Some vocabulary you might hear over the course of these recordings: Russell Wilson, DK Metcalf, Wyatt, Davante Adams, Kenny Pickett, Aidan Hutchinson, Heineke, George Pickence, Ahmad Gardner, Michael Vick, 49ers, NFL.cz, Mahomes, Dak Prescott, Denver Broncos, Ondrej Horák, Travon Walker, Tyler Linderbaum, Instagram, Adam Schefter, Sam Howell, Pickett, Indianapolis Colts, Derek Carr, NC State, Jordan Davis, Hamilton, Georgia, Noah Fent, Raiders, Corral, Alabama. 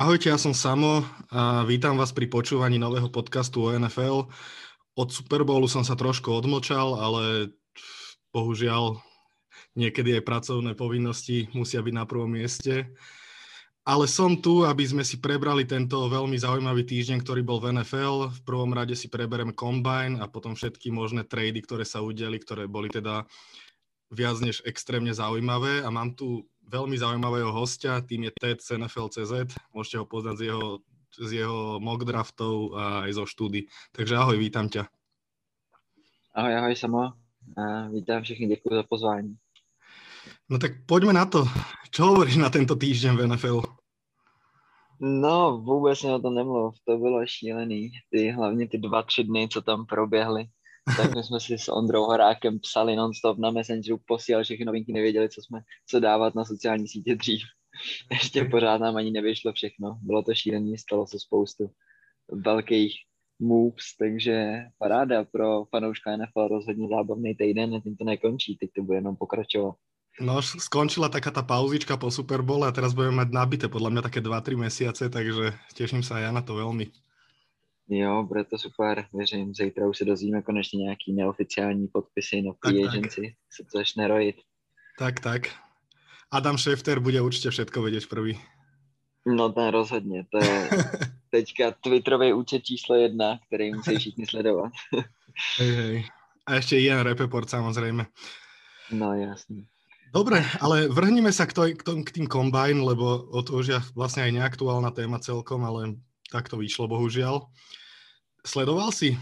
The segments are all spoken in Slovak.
Ahojte, ja som Samo a vítam vás pri počúvaní nového podcastu o NFL. Od Super Bowlu som sa trošku odmlčal, ale bohužiaľ niekedy aj pracovné povinnosti musia byť na prvom mieste. Ale som tu, aby sme si prebrali tento veľmi zaujímavý týždeň, ktorý bol v NFL. V prvom rade si preberem Combine a potom všetky možné trady, ktoré sa udiali, ktoré boli teda viac než extrémne zaujímavé. A mám tu veľmi zaujímavého hostia, tým je Ted z NFL.cz. Môžete ho poznať z jeho mock draftov a aj zo štúdy. Takže ahoj, vítam ťa. Ahoj, Samo. Vítam všetkých, ďakujem za pozvanie. No tak poďme na to. Čo hovoríš na tento týždeň v NFL? No, vôbec na to nemluv. To bylo šílený. Hlavne tie 2-3 dny, co tam proběhly. Tak my jsme si s Ondrou Horákem psali non-stop na Messengeru, posílali všechny novinky, nevěděli, co dávat na sociální sítě dřív. Ještě pořád nám ani nevyšlo všechno. Bylo to šílený, stalo se spoustu velkých moves, takže paráda pro fanouška NFL, rozhodně zábavný týden, tím to nekončí, teď to bude jenom pokračovat. No, skončila taká tá pauzička po Super Bowl a teraz budeme mať nabité podľa mňa také 2-3 mesiace, takže teším sa aj ja na to veľmi. Jo, bude to super, věřím, zítra už se dozvíme konečně nějaký neoficiální podpisy na free agency, se to začne rojit. Tak. Adam Schefter bude určitě všetko vědět prvý. No ten rozhodně, to je teďka Twitterový účet číslo 1, který musí všichni sledovat. Hej. A ještě Ian Rapoport samozřejmě. No jasný. Dobre, ale vrhnime sa k tým Combine, lebo to už je vlastne aj neaktuálna téma celkom, ale tak to vyšlo bohužiaľ. Sledoval si?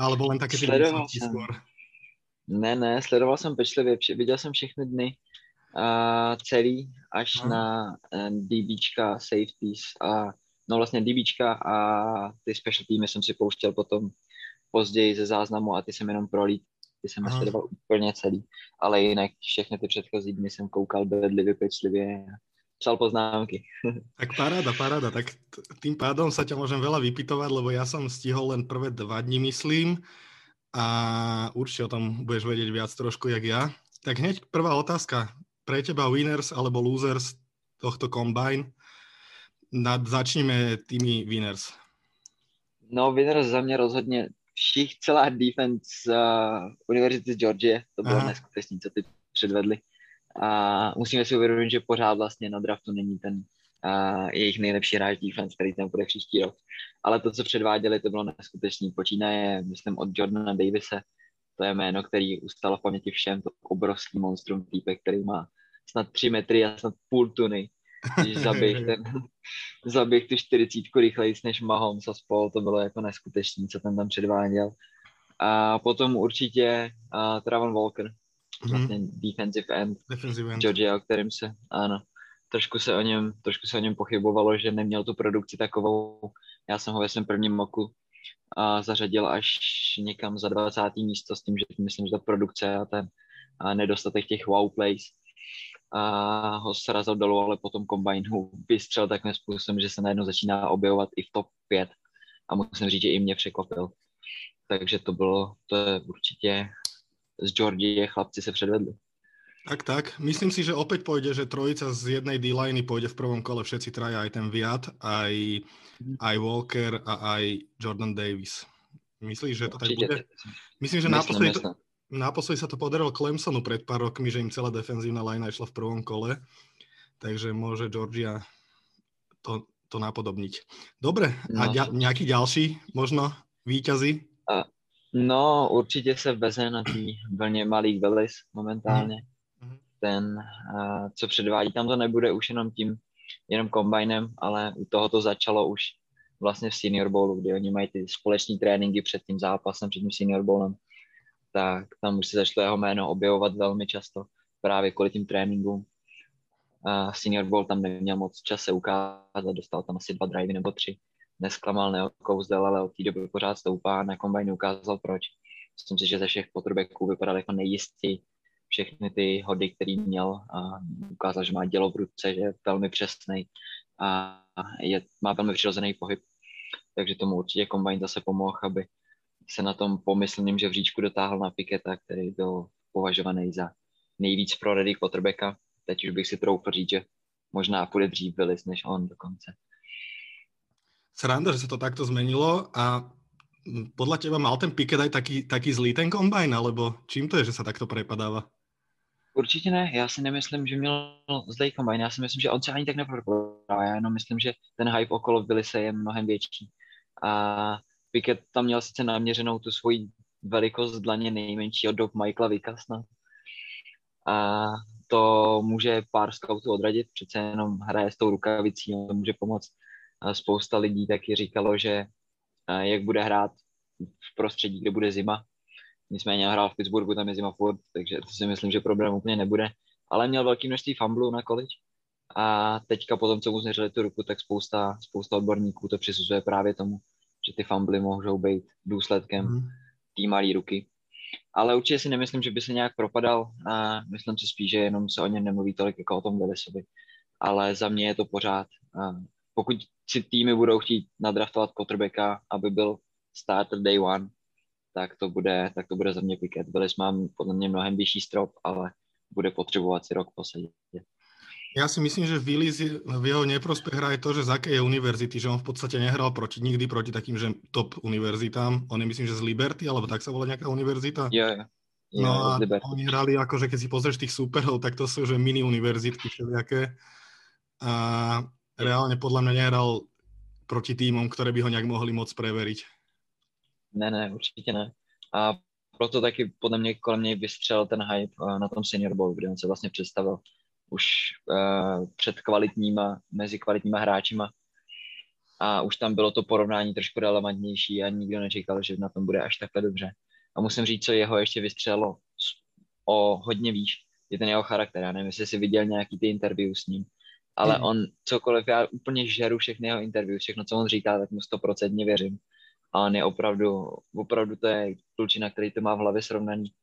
Alebo len také výsledky skôr? Ne, sledoval som pečlivě, viděl jsem všechny dny celý až na DBčka, safeties a no vlastně DBčka a ty special týmy jsem si pouštěl potom později ze záznamu a ty jsem jenom prolít. Ty jsem sledoval úplně celý, ale jinak všechny ty předchozí dny jsem koukal bedlivě, pečlivě a psal poznámky. Tak paráda, tak tým pádom sa ťa môžem veľa vypytovať, lebo ja som stihol len prvé 2 dni, myslím, a určite o tom budeš vedieť viac trošku, jak ja. Tak hneď prvá otázka, pre teba winners alebo losers tohto Combine? Začneme tými winners. No winners za mňa rozhodne celá defense Univerzity z Georgie, to bylo neskutečný, co ty předvedli. A musíme si uvědomit, že pořád vlastně na draftu není ten jejich nejlepší hráč defense, který tam bude příští rok. Ale to, co předváděli, to bylo neskutečný. Počínaje, myslím, od Jordana Davise, to je jméno, který ustalo v paměti všem, to obrovský monstrum týpek, který má snad 3 metry a snad půl tuny. Když zaběh tu 40 rychlejc než Mahomes a spol, to bylo jako neskutečný, co ten tam předváděl. A potom určitě Travon Walker, vlastně defensive end. Georgia, o kterém se, ano, trošku se o něm pochybovalo, že neměl tu produkci takovou. Já jsem ho ve svém prvním mocku zařadil až někam za 20. místo s tím, že myslím, že ta produkce a ten nedostatek těch wow plays a ho srazil dolů, ale potom Combine ho vystřel takovým způsobem, že se najednou začíná objevovat i v top 5 a musím říct, že i mě překvapil. Takže to je určitě z Georgie chlapci se předvedli. Tak, myslím si, že opäť pôjde, že trojica z jednej D-liney pôjde v prvom kole, všetci traja, aj ten Wyatt, aj Walker a aj Jordan Davis. Myslíš, že to určite tak bude? Myslím, že naposledy sa to podarilo Clemsonu pred pár rokmi, že im celá defenzívna line išla v prvom kole, takže môže Georgia to napodobniť. Dobre, a nejaký ďalší možno víťazi? No, určite sa veze na tý vlne Malik Willis momentálne. Ten, co předvádí, tam to nebude už jenom jenom Combinem, ale u toho to začalo už vlastně v Senior Bowlu, kde oni mají ty společní tréninky před tím zápasem, před tím Senior Bowlem. Tak tam už se začalo jeho jméno objevovat velmi často právě kvůli tím tréninkům. Senior Bowl tam neměl moc čas se ukázat, dostal tam asi 2 drivey nebo 3. Nesklamal, neokouzdal, ale od té doby pořád stoupá, na Combine ukázal proč. Myslím si, že ze všech potrubeků vypadal jako nejistý. Všechny ty hody, který měl, a ukázal, že má dělo v ruce, že je velmi přesnej a má velmi přirozený pohyb. Takže tomu určitě Combine zase pomohl, aby se na tom pomyslným žebříčku dotáhl na Picketta, který byl považovaný za nejvíc pro ready quarterbacka. Teď už bych si troufl říct, že možná půjde dřív Willis než on dokonce. sranda, že sa to takto zmenilo. A podľa teba mal ten Pickett aj taký zlý ten kombajn, alebo čím to je, že sa takto prepadáva? Určitě ne, já si nemyslím, že měl zlej kombajn, já si myslím, že on se ani tak neprodával, já jenom myslím, že ten hype okolo Willise je mnohem větší a Pickett tam měl sice naměřenou tu svoji velikost dlaně nejmenší od dob Michaela Vicka snad a to může pár scoutů odradit, přece jenom hraje s tou rukavicí, to může pomoct. A spousta lidí taky říkalo, že jak bude hrát v prostředí, kde bude zima. Nicméně hrál v Pittsburghu, tam je zima furt, takže to si myslím, že problém úplně nebude. Ale měl velké množství fumblů na college a teďka potom, co mu změřili tu ruku, tak spousta odborníků to přisuzuje právě tomu, že ty fumbly můžou být důsledkem té malé ruky. Ale určitě si nemyslím, že by se nějak propadal a myslím si spíš, že jenom se o něm nemluví tolik jako o tom Willisovi. Ale za mě je to pořád. Pokud si týmy budou chtít nadraftovat quarterbacka, aby byl starter day one, tak to bude za mě Pickett. Willis mám podle mě mnohem vyšší strop, ale bude potřebovat si rok posadit. Ja si myslím, že Willis v jeho neprospech hra je to, že z akej univerzity, že on v podstate nehral nikdy proti takým, že top univerzitám. On je myslím, že z Liberty, alebo tak sa volá nejaká univerzita. Jo, no a oni hrali akože, keď si pozrieš tých súperov, tak to sú že mini univerzitky všelijaké. A reálne podľa mňa nehral proti týmom, ktoré by ho nejak mohli moc preveriť. Ne, určitě ne. A proto taky podle mě kolem něj vystřelil ten hype na tom Senior Bowl, kde on se vlastně představil už před mezi kvalitníma hráčima. A už tam bylo to porovnání trošku relevantnější a nikdo nečekal, že na tom bude až takhle dobře. A musím říct, co jeho ještě vystřelilo o hodně výš, je ten jeho charakter. Já nevím, jestli jsi viděl nějaký ty interview s ním, ale on cokoliv, já úplně žeru všechny jeho interview, všechno, co on říká, tak mu 100% věřím. A on je opravdu to je klučina, který to má v hlavě srovnaný.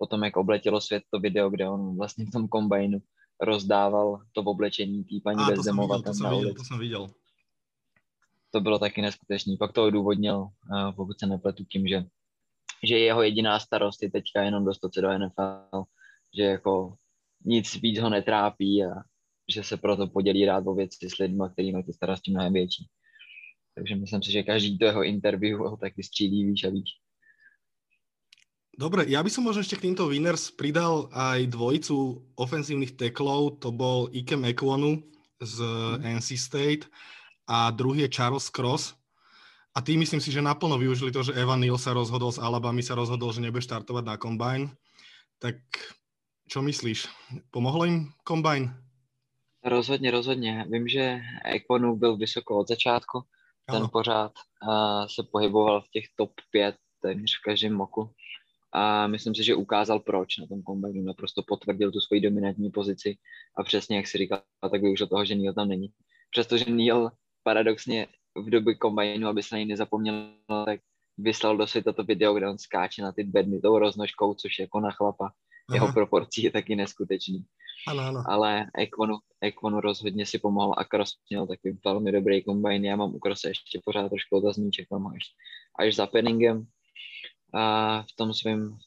Potom, jak obletělo svět to video, kde on vlastně v tom kombajnu rozdával to oblečení tý paní Bezdemova. To jsem viděl. To bylo taky neskutečný. Pak to odůvodnil, pokud se nepletu, tím, že jeho jediná starost je teďka jenom dostat se do NFL, že jako nic víc ho netrápí a že se proto podělí rád o věci s lidmi, který mají ty starosti mnohem větší. Takže myslím si, že každý do jeho interview ho taky střílí výš a výš. Dobre, ja by som možno ešte k týmto winners pridal aj dvojicu ofenzívnych teklov, to bol Ikem Ekwonu z NC State a druhý je Charles Cross. A tí myslím si, že naplno využili to, že Evan Neal sa rozhodol z Alabama, sa rozhodol, že nebude štartovať na combine. Tak čo myslíš? Pomohlo im combine? Rozhodně. Vím, že Ekwonu byl vysoko od začátku. Ten pořád se pohyboval v těch top 5 téměř v každém moku a myslím si, že ukázal proč na tom kombajnu, naprosto potvrdil tu svoji dominantní pozici a přesně jak si říkal, tak využil toho, že Neal tam není. Přestože Neal paradoxně v době kombajnu, aby se na něj nezapomněl, tak vyslal do světa to video, kde on skáče na ty bedny tou roznožkou, což jako na chlapa jeho proporcí je taky neskutečný. Ano. Ale Ekwonu rozhodně si pomohl a Cross měl takový velmi dobrý kombajn. Já mám u Crosse ještě pořád trošku otazníček, mám až za Penningem v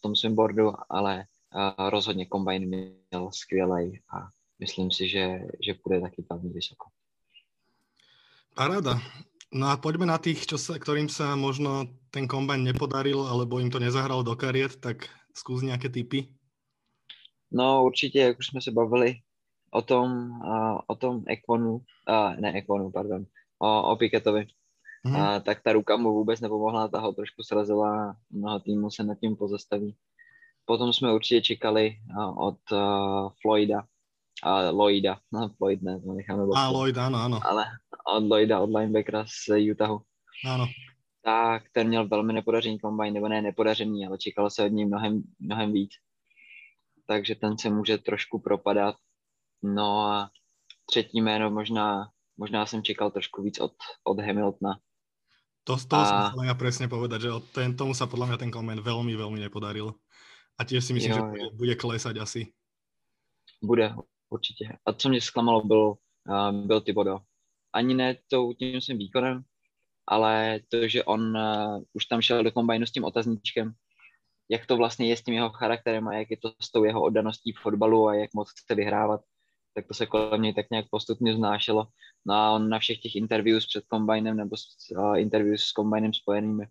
tom svém boardu, ale rozhodně kombajn měl skvělej a myslím si, že bude taky velmi vysoko. Paráda. No a poďme na tých, ktorým sa možno ten kombajn nepodaril, alebo im to nezahral do kariet, tak skús nejaké tipy. No určitě, jak už jsme se bavili o tom o Pickettovi, tak ta ruka mu vůbec nepomohla, ta ho trošku srazila, mnoho týmů se nad tím pozastaví. Potom jsme určitě čekali od Lloyda, od linebackera z Utahu. Ano. Tak ten měl velmi nepodařený combine, nebo ne nepodařený, ale čekalo se od něj mnohem víc. Takže ten se může trošku propadat. No a třetí jméno možná jsem čekal trošku víc od Hamiltona. To z toho som chcel ja presne povedať, že tomu sa podľa mňa ten kombajn veľmi, veľmi nepodaril. A tiež si myslím, že bude klesať asi. Bude, určitě. A co mě zklamalo, byl Thibodeaux. Ani ne tím svým výkonem, ale to, že on už tam šel do kombajnu s tím otazníčkem, jak to vlastně je s tím jeho charakterem a jak je to s tou jeho oddaností v fotbalu a jak moc chce vyhrávat. tak to se kolem něj tak nějak postupně vznášelo. No a on na všech těch interviews před kombajnem nebo interviews s kombajnem spojenými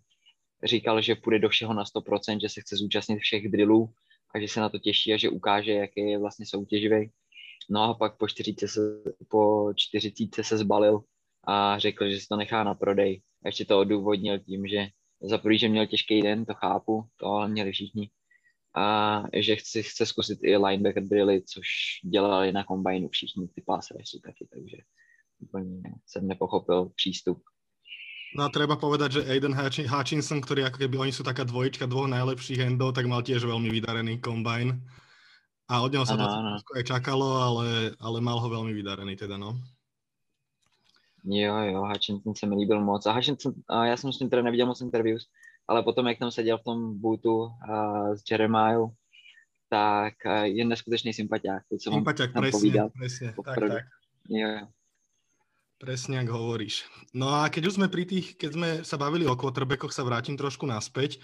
říkal, že půjde do všeho na 100%, že se chce zúčastnit všech drillů a že se na to těší a že ukáže, jaký je vlastně soutěživý. No a pak po 40 se zbalil a řekl, že si to nechá na prodej. A ještě to odůvodnil tím, že za prvý, že měl těžký den, to chápu, to měli všichni. A že chce zkusit i linebacker drilly, což dělali na kombajnu všichni, ty páserejsi taky, takže úplně jsem nepochopil přístup. No a treba povedať, že Aidan Hutchinson, ktorý ako keby oni sú taká dvojička dvoch najlepších endov, tak mal tiež veľmi vydarený kombajn. A od neho sa to aj čakalo, ale mal ho veľmi vydarený teda, no. Jo, Hutchinson se mi líbil moc. A Hutchinson, já jsem s ním teda neviděl moc interviews, ale potom, jak tam seděl v tom bootu s Jeremiahou, tak je neskutečný sympatiák. Sympatiák, presne. Tak. Jo. Presne, ako hovoríš. No a keď už sme keď sme sa bavili o quarterbackoch, sa vrátim trošku naspäť,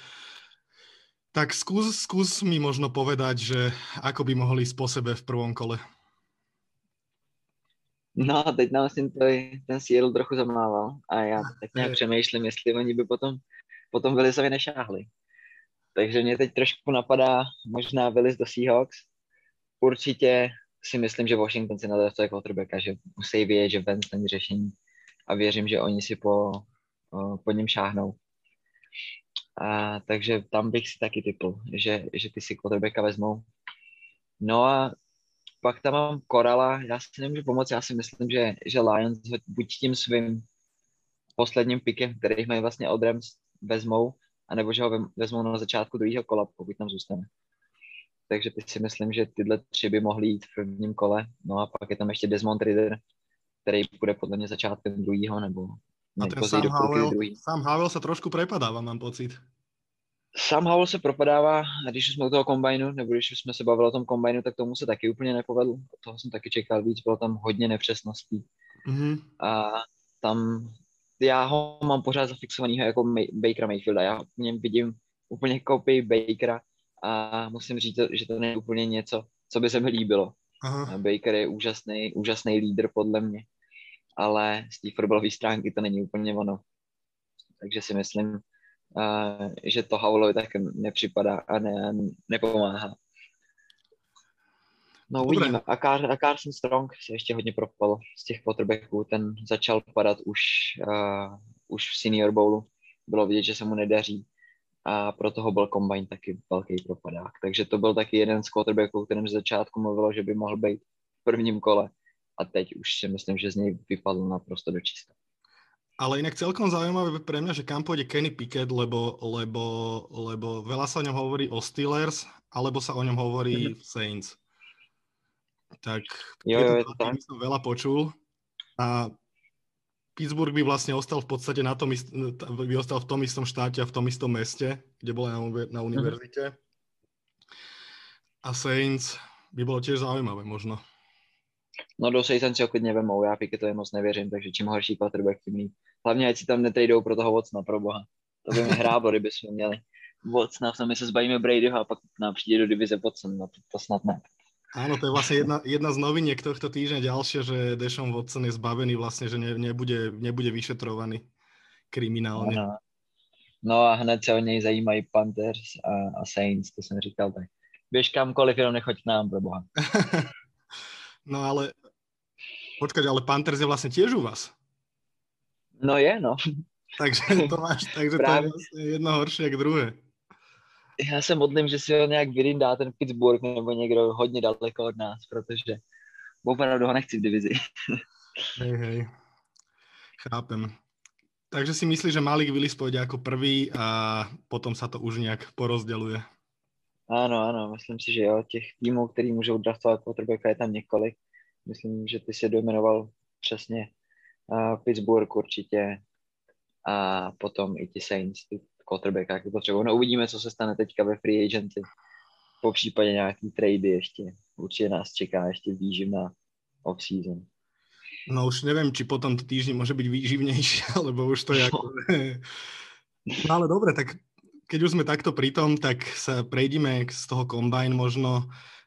tak skús mi možno povedať, že ako by mohli ísť po sebe v prvom kole. No, teď nám s tým ten Seattle trochu zamával a já tak nějak přemýšlím, jestli oni by potom Willisovi nešáhli. Takže mě teď trošku napadá možná Willis do Seahawks. Určitě si myslím, že Washington si nadraftuje quarterbacka, že musí vědět, že Vince není řešení a věřím, že oni si po něm šáhnou. A takže tam bych si taky tipl, že ty si quarterbacka vezmou. No a pak tam mám Corrala, já si nemůžu pomoct, já si myslím, že Lions buď tím svým posledním pikem, který mají vlastně od Rams, vezmou, anebo že ho vezmou na začátku druhého kola, pokud tam zůstane. Takže teď si myslím, že tyhle tři by mohly jít v prvním kole. No a pak je tam ještě Desmond Ridder, který bude podle mě začátkem druhého, nebo a ten Sam Howell sa trošku prepadáva, mám pocit. Sam Howell se propadává, a když jsme u toho kombajnu, nebo když jsme se bavili o tom kombajnu, tak tomu se taky úplně nepovedl. Od toho jsem taky čekal víc, bylo tam hodně nepřesností. Mm-hmm. A tam já ho mám pořád zafixovanýho jako Bakera Mayfielda. Já v něm vidím úplně kopii Bakera a musím říct, že to není úplně něco, co by se mi líbilo. Aha. Baker je úžasný lídr podle mě, ale z té fotbalové stránky to není úplně ono. Takže si myslím, že to Howellovi tak nepřipadá a nepomáhá. No uvidíme. A Carson Strong se ještě hodně propal z těch quarterbacků. Ten začal padat už v Senior Bowlu. Bylo vidět, že se mu nedaří. A proto ho byl combine taky velký propadák. Takže to byl taky jeden z quarterbacků, kterým z začátku mluvilo, že by mohl být v prvním kole. A teď už si myslím, že z něj vypadlo naprosto do čista. Ale inak celkom zaujímavé pre mňa, že kam pôjde Kenny Pickett, lebo veľa sa o ňom hovorí o Steelers, alebo sa o ňom hovorí Saints. Tak by som veľa počul a Pittsburgh by vlastne ostal v podstate by ostal v tom istom štáte a v tom istom meste, kde bola na univerzite. A Saints by bolo tiež zaujímavé možno. No do Saints si ho klidně vemou, já Pickettovi moc nevěřím, takže čím horší quarterback, tím líp. Hlavně, ať si tam netradeou pro toho Watsona, pro boha. To by mi hrálo, kdyby jsme měli Watsona, my se zbavíme Bradyho a pak nám přijde do divize Watson, no to snad ne. Áno, to je vlastne jedna z noviniek tohto týždňa ďalšie, že Deshaun Watson je zbavený vlastne, že nebude vyšetrovaný kriminálne. No a hned sa o nej zajímají Panthers a Saints, to som říkal tak. Biež kamkoliv, jenom nechoď k nám, pro boha. No ale, počkať, ale Panthers je vlastne tiež u vás. No je, no. Takže to máš, takže to je vlastne jedno horšie, jak druhé. Já se modlím, že si ho nějak vyrindá ten Pittsburgh nebo někdo hodně daleko od nás, protože opravdu ho nechci v divizi. Hej. Chápem. Takže si myslíš, že Malik Willis pôjde ako prvý a potom sa to už nejak porozdeluje? Áno, myslím si, že jo. Těch týmů, který můžou draftovat quarterbacka, je tam několik. Myslím, že ty se dominoval přesně Pittsburgh určitě a potom i ti Saints, quarterbacka, jaký potřebují. No uvidíme, co se stane teďka ve free agenty. Po případě nějaký trady ještě. Určitě nás čeká ještě výživná off-season. No už nevím, či po tomto týždni může být výživnější, alebo už to je ako... No ale dobre, tak keď už sme takto pri tom, tak sa prejdime z toho kombajn možno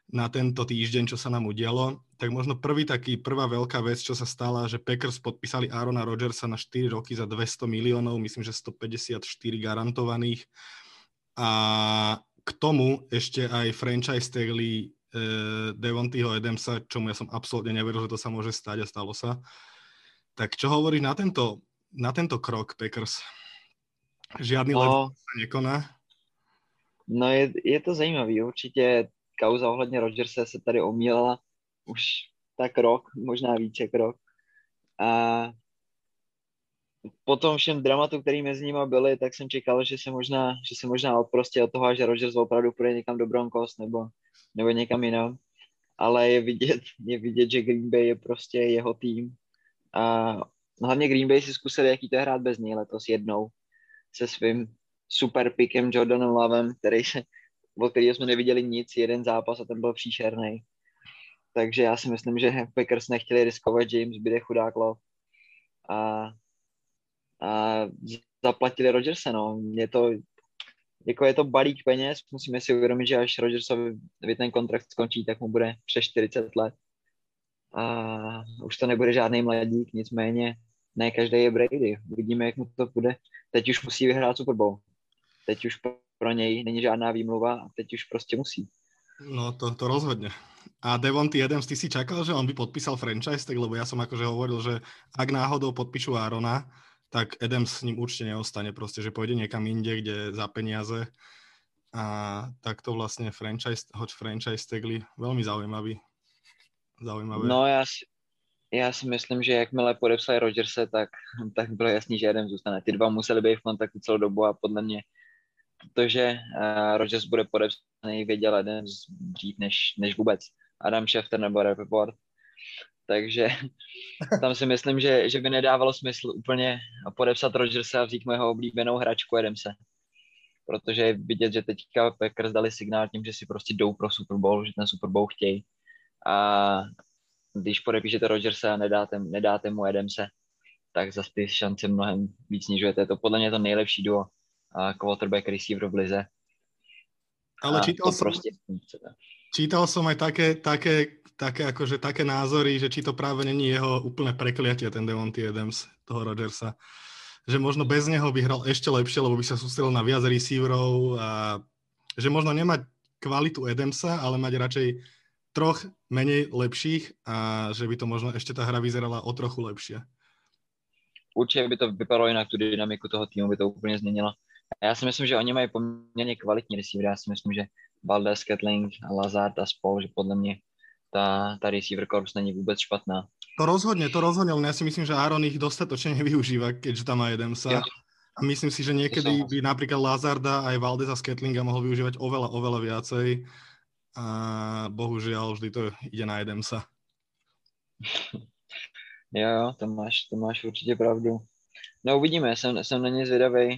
na tento týždeň, čo sa nám udialo, tak možno prvá veľká vec, čo sa stala, že Packers podpísali Aarona Rodgersa na 4 roky za 200 miliónov, myslím, že 154 garantovaných. A k tomu ešte aj franchise tagli Davanteho Adamsa, čomu ja som absolútne neveril, že to sa môže stať, a stalo sa. Tak čo hovoríš na tento krok Packers? Žiadny lev sa nekoná? No je to zajímavý, určitě kauza ohledně Rodgersa se tady omílala už tak rok, možná více rok. A po tom všem dramatu, který mezi nimi byly, tak jsem čekal, že se možná odprostí od toho, až Rodgers opravdu půjde někam do Broncos nebo někam jinam. Ale je vidět, že Green Bay je prostě jeho tým. A hlavně Green Bay si zkusil, jaký to je hrát bez něj letos jednou se svým super pickem Jordanem Lovem, od kterého jsme neviděli nic, jeden zápas, a ten byl příšerný. Takže já si myslím, že Packers nechtěli riskovat, že jim zbyde chudák Love. A zaplatili Rodgersa, no. Je to balík peněz, musíme si uvědomit, že až Rodgersovi ten kontrakt skončí, tak mu bude přes 40 let. A už to nebude žádný mladík, nicméně ne každý je Brady. Uvidíme, jak mu to půjde. Teď už musí vyhrát Super Bowl. Teď už pro něj není žádná výmluva a teď už prostě musí. No to rozhodne. A Davante Adams, ty si čakal, že on by podpísal franchise, tak lebo ja som akože hovoril, že ak náhodou podpíšu Aarona, tak Adams s ním určite neostane, proste, že pôjde niekam inde, kde za peniaze. A takto vlastne franchise tagli, veľmi zaujímavé. No já si myslím, že jakmile podepsali Rodgersa, tak bylo jasný, že Adams zůstane. Ty dva museli být v kontaktu celou dobu a podle mě, protože Rodgers bude podepsaný, věděl Adams dřív než vůbec Adam Schefter nebo Rapoport. Takže tam si myslím, že by nedávalo smysl úplně podepsat Rodgersa a vzít mého oblíbenou hračku Adamse. Protože je vidět, že teďka Packers dali signál tím, že si prostě jdou pro Super Bowl, že ten Super Bowl chtějí. A když podepíšete Rodgersa a nedáte mu Adamse, tak zase ty šance mnohem víc snižujete. To podle mě je to nejlepší duo quarterback receiver v lize. Ale čítal som aj také názory, že či to práve není jeho úplné prekliatie, ten Davante Adams, toho Rodgersa. Že možno bez neho by hral ešte lepšie, lebo by sa sústredil na viac receiverov, a že možno nemať kvalitu Adamsa, ale mať radšej troch menej lepších, a že by to možno ešte tá hra vyzerala o trochu lepšie. Určitě by to vypadalo jinak, tu dynamiku toho týmu by to úplně změnilo. Já si myslím, že oni mají poměrně kvalitní receiver. Já si myslím, že Valdez, Kettling, Lazard a spol, že podle mě ta receiver corps není vůbec špatná. To rozhodně, ale já si myslím, že Aaron ich dostatočne nevyužíva, keďže tam má Adamsa. Jo. A myslím si, že niekedy by napríklad Lazarda aj Valdeza z Kettlinga mohol využívať oveľa, oveľa viacej. A bohužiaľ vždy to ide na Adamsa. Jo, to máš určitě pravdu. No uvidíme, jsem na ně zvědavej.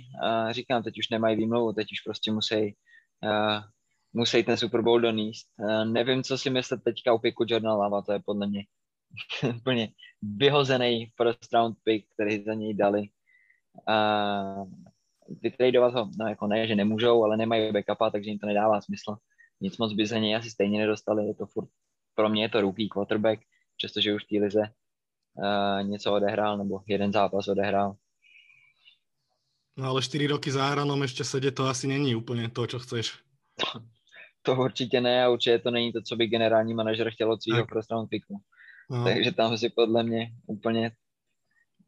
Říkám, teď už nemají výmluvu, teď už prostě musí ten Super Bowl doníst. Nevím, co si myslet teďka o picku Jordana Lava, to je podle mě úplně vyhozený first round pick, který za něj dali. Vytradovat ho, no jako ne, že nemůžou, ale nemají backupa, takže jim to nedává smysl. Nic moc by za něj asi stejně nedostali, je to furt, pro mě je to rookie quarterback, přestože už v té lize něco odehrál, nebo jeden zápas odehrál. No ale 4 roky za Aaronom ještě sedět, to asi není úplně to, čo chceš. To určitě ne, a určitě to není to, co by generální manažer chtěl od svýho prostranu picku. No. Takže tam si podle mě úplně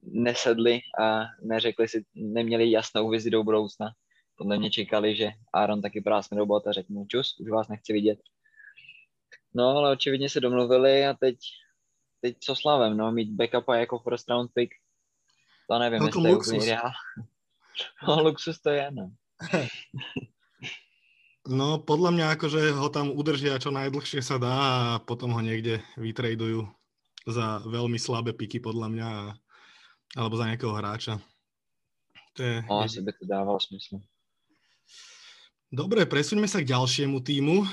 nesedli a neřekli si, neměli jasnou vizi do budoucna. Podle mě čekali, že Aaron taky práskne do bota a řekl mu čus, už vás nechci vidět. No ale očividně se domluvili a teď co slávem, no, mít backupa jako first round pick, to nevím, no, jestli je úplně ideál. No, luxus to je, no. No, podľa mňa akože ho tam udržia čo najdlhšie sa dá a potom ho niekde vytradujú za veľmi slabé piky, podľa mňa, alebo za nejakého hráča. No, asi by to dávalo smysl. Dobre, presuňme sa k ďalšiemu týmu.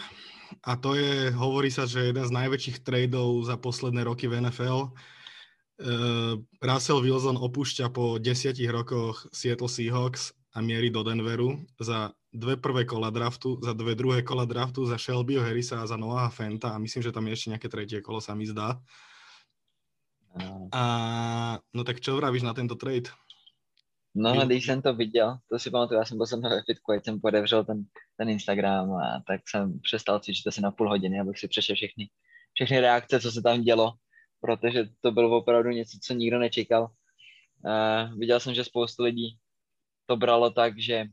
A to je, hovorí sa, že jeden z najväčších tradeov za posledné roky v NFL. Russell Wilson opúšťa po 10 rokoch Seattle Seahawks a mierí do Denveru za dve prvé kola draftu, za dve druhé kola draftu, za Shelbyho Harrisa a za Noaha Fenta a myslím, že tam je ešte nejaké tretie kolo, sa mi zdá. A no tak čo vravíš na tento trade? No, když jsem to viděl, to si pamatuju, já jsem byl sám ve fitku, ať jsem podevřel ten Instagram a tak jsem přestal cvičit asi na půl hodiny, abych si přešel všechny reakce, co se tam dělo, protože to bylo opravdu něco, co nikdo nečekal. Viděl jsem, že spoustu lidí to bralo tak, že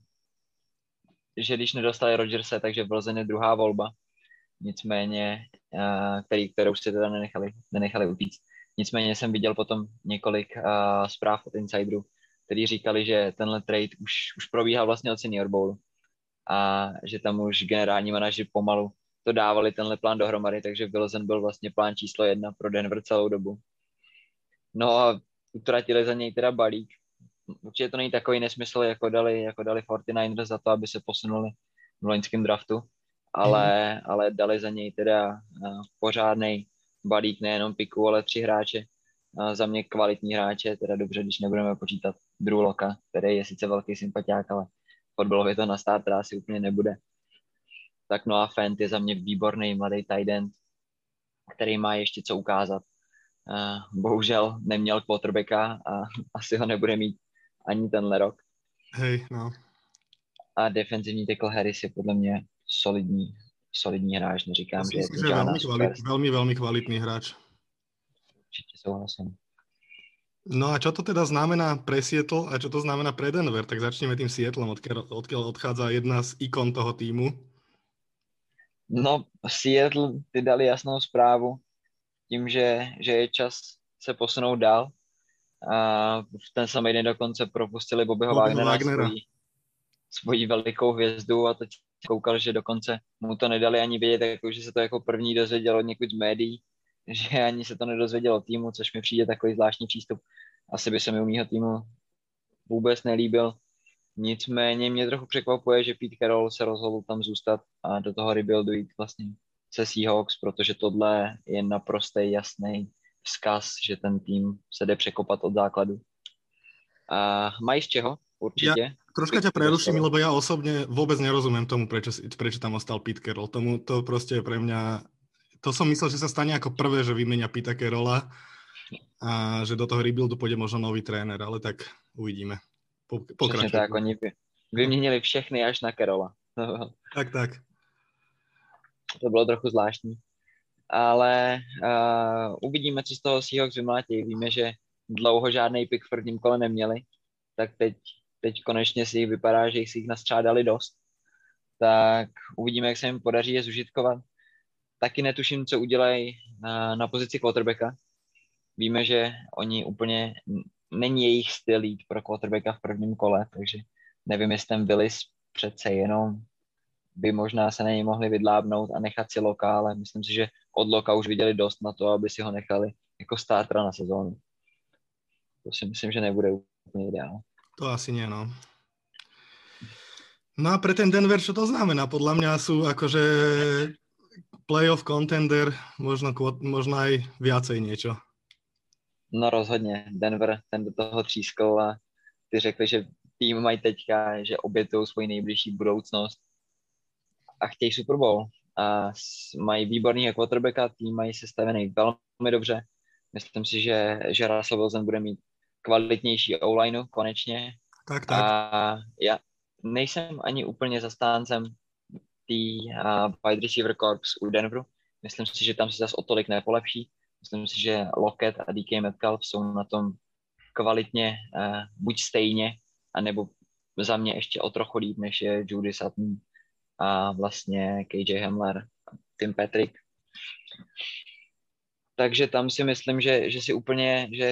když nedostali Rodgersa, takže v Lozene druhá volba, nicméně, kterou si teda nenechali utíct. Nicméně jsem viděl potom několik zpráv od insiderů, který říkali, že tenhle trade už probíhal vlastně od Senior Bowlu a že tam už generální manažeři pomalu to dávali tenhle plán dohromady, takže vylozen byl vlastně plán číslo 1 pro Denver celou dobu. No a utratili za něj teda balík. Určitě to není takový nesmysl, jako dali 49ers za to, aby se posunuli v loňském draftu, ale dali za něj teda pořádnej balík, nejenom piku, ale 3 hráče. Za mě kvalitní hráče, teda dobře, když nebudeme počítat Drew Locka, který je sice velký sympatiák, ale fotbalově to na starter asi úplně nebude. Tak no a Fent je za mě výborný mladý tight end, který má ještě co ukázat. Bohužel neměl quarterbacka a asi ho nebude mít ani tenhle rok. Hej, no. A defenzivní tackle Harris je podle mě solidní hráč, neříkám, že je to žádná superstar. Velmi, velmi kvalitný hráč. Určite súhlasím. No a čo to teda znamená pre Seattle a čo to znamená pre Denver? Tak začneme tým Seattlem, odkiaľ odchádza jedna z ikon toho týmu. No, Seattle ty dali jasnou správu tím, že je čas se posunout dál. A v ten samý den dokonce propustili Bobbyho Wagnera. Svoji velikou hvězdu a teď koukal, že dokonce mu to nedali ani vědět, takže se to jako první dozvědělo někud z médií. Že ani se to nedozvědělo týmu, což mi přijde takový zvláštní přístup. Asi by se mi u mýho týmu vůbec nelíbil. Nicméně mě trochu překvapuje, že Pete Carroll se rozhodl tam zůstat a do toho rebuildu jít vlastně se Seahawks, protože tohle je naprostej jasný vzkaz, že ten tým se jde překopat od základu. A mají z čeho, určitě. Troška ťa preruším, lebo ja osobne vôbec nerozumiem tomu, prečo tam ostal Pete Carroll. Tomu to proste je pre mňa... To som myslel, že sa stane ako prvé, že vymenia Pita Carrolla a že do toho rebuildu pôjde možno nový tréner, ale tak uvidíme. Pokračujem. Tak, oni vymenili všechny až na Carrolla. Tak. To bylo trochu zvláštní. Ale uvidíme, co z toho Seahawks vymlátí. Víme, že dlouho žádnej pick v prvním kole neměli, tak teď konečně si jich vypadá, že si jich nastřádali dost. Tak uvidíme, jak se jim podaří je zužitkovat. Taky netuším, co udělají na pozici quarterbacka. Víme, že oni úplně není jejich styl jít pro quarterbacka v prvním kole, takže nevím, jestli ten Willis přece jenom by možná se na něj mohli vydlábnout a nechat si Locka, ale myslím si, že od Locka už viděli dost na to, aby si ho nechali jako startera na sezónu. To si myslím, že nebude úplně ideál. To asi nie, no. No a pre ten Denver, čo to znamená? Podľa mňa sú akože... Playoff contender, možno aj viacej niečo. No rozhodne, Denver ten do toho třískl a ty řekli, že tým mají teďka, že obětují svoji nejbližší budoucnost a chtějí Super Bowl. A mají výborného quarterbacka, tým mají sestavený velmi dobře. Myslím si, že Russell Wilson bude mít kvalitnější o-lineu konečně. Tak. A já nejsem ani úplně zastáncem wide receiver corps u Denveru. Myslím si, že tam si zase o tolik nepolepší. Myslím si, že Lockett a DK Metcalf jsou na tom kvalitně buď stejně, anebo za mě ještě o trochu líp, než je Judy Sutton a vlastně KJ Hamler a Tim Patrick. Takže tam si myslím, že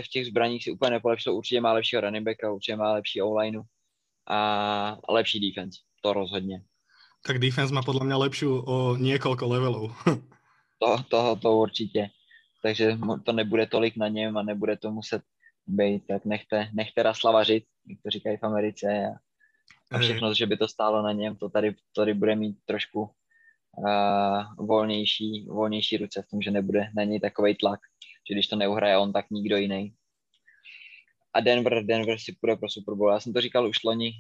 v těch zbraních si úplně nepolepšilo. Určitě má lepšího running backa, určitě má lepší o-lineu a lepší defense. To rozhodně. Tak defense má podľa mňa lepšiu o niekoľko levelov. To určite. Takže to nebude tolik na něm a nebude to muset být. Tak nechte Rasla vařit, jak to říkají v Americe. A všechno, že by to stálo na něm, to tady bude mít trošku volnější ruce v tom, že nebude na něj takovej tlak, že když to neuhraje on, tak nikdo jiný. a Denver si půjde pro Super Bowl. Já jsem to říkal už loni,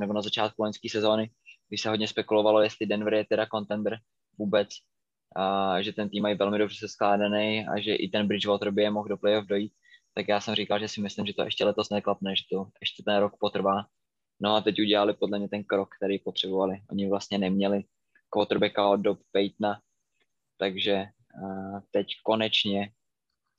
nebo na začátku loňské sezóny, když se hodně spekulovalo, jestli Denver je teda contender vůbec, a že ten tým mají velmi dobře se skládaný a že i ten Bridgewater by je mohl do playoff dojít, tak já jsem říkal, že si myslím, že to ještě letos neklapne, že to ještě ten rok potrvá. No a teď udělali podle mě ten krok, který potřebovali. Oni vlastně neměli quarterbacka od dob Paytona, takže teď konečně